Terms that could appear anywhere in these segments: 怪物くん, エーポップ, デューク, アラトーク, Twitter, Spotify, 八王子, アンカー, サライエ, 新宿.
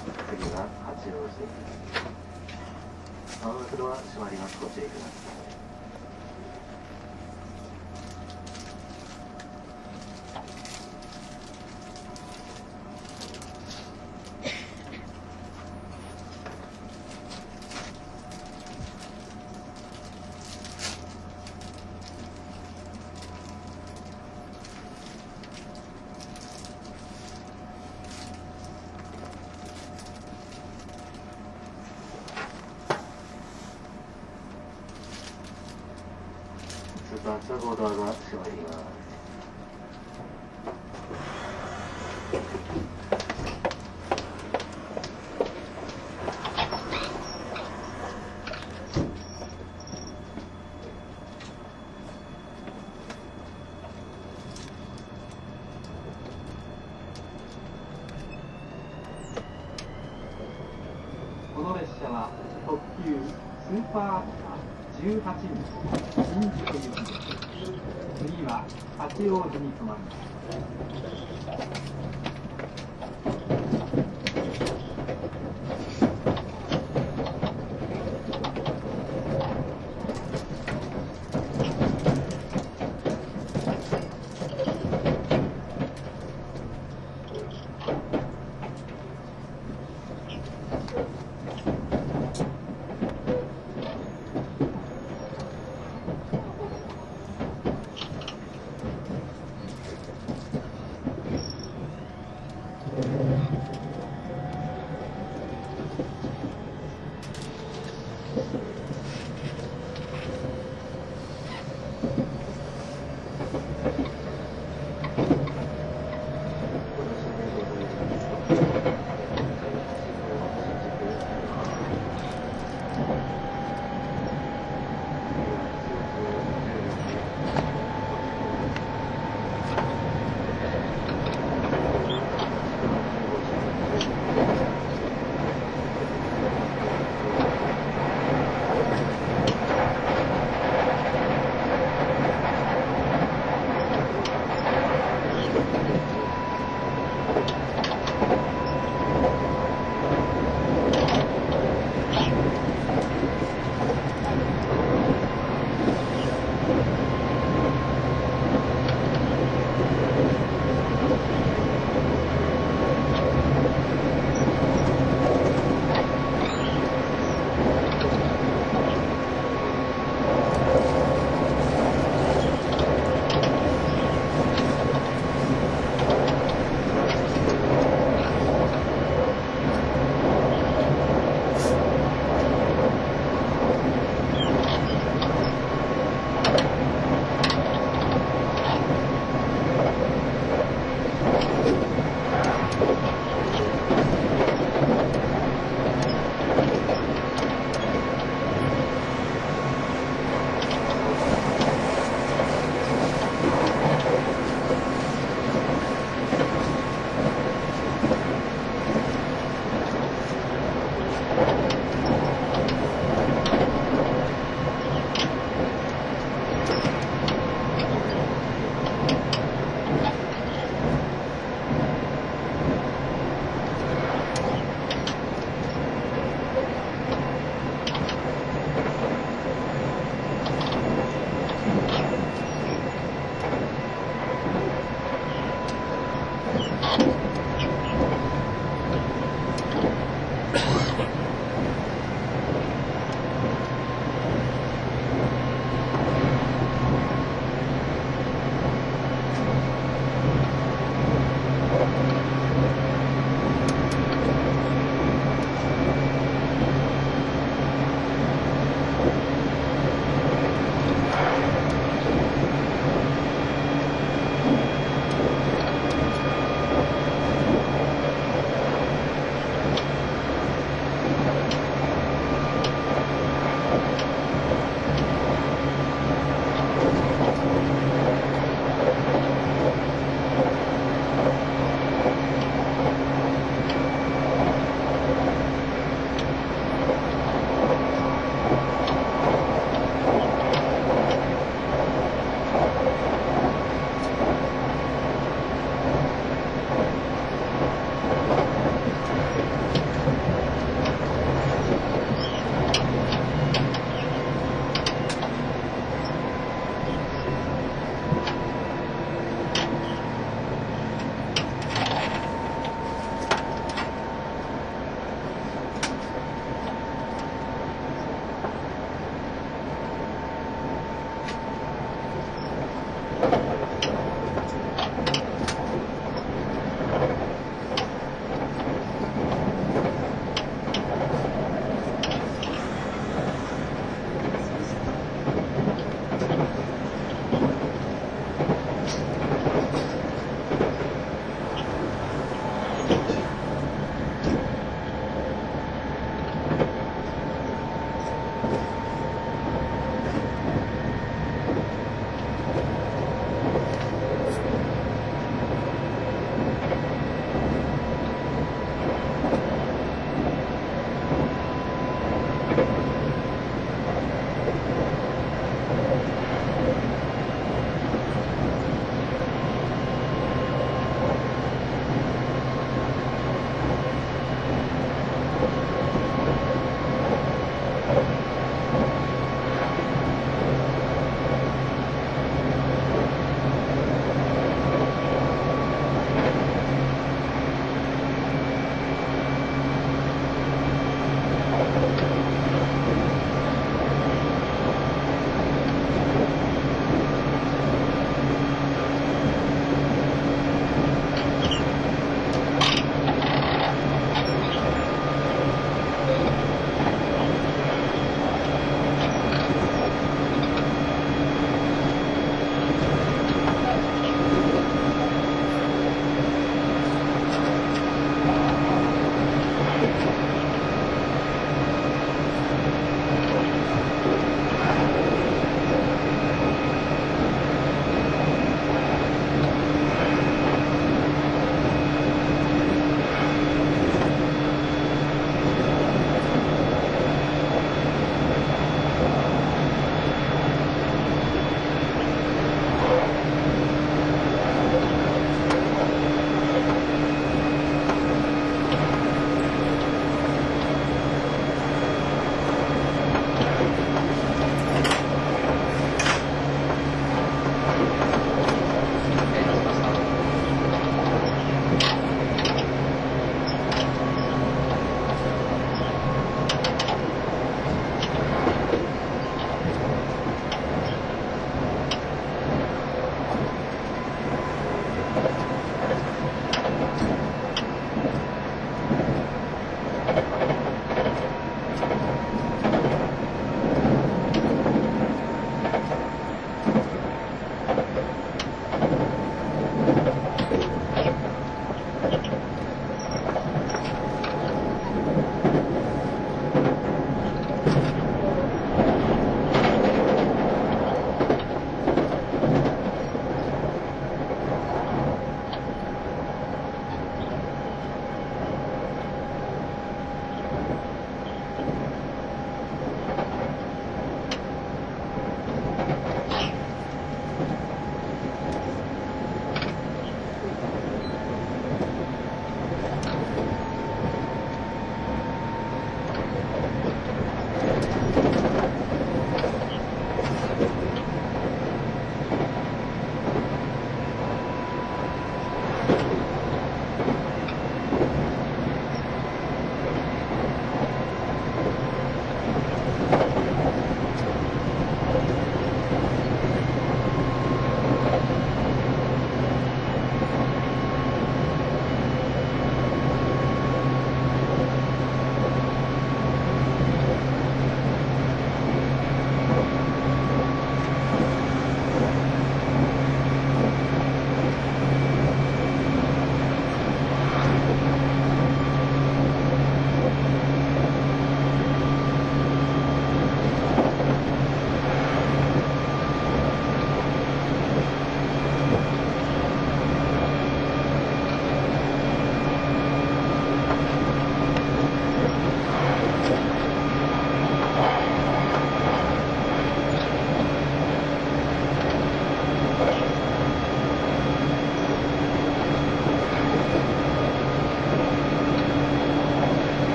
次は八王子駅。間もなくドア閉まります。ご注意ください。通報ドアが閉まります。この列車は特急スーパー18人、新宿行きです。次は八王子に停まります。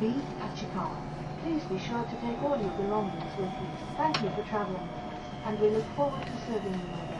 be at Chikawa. Please be sure to take all your belongings with you. Thank you for traveling with us, and we look forward to serving you again.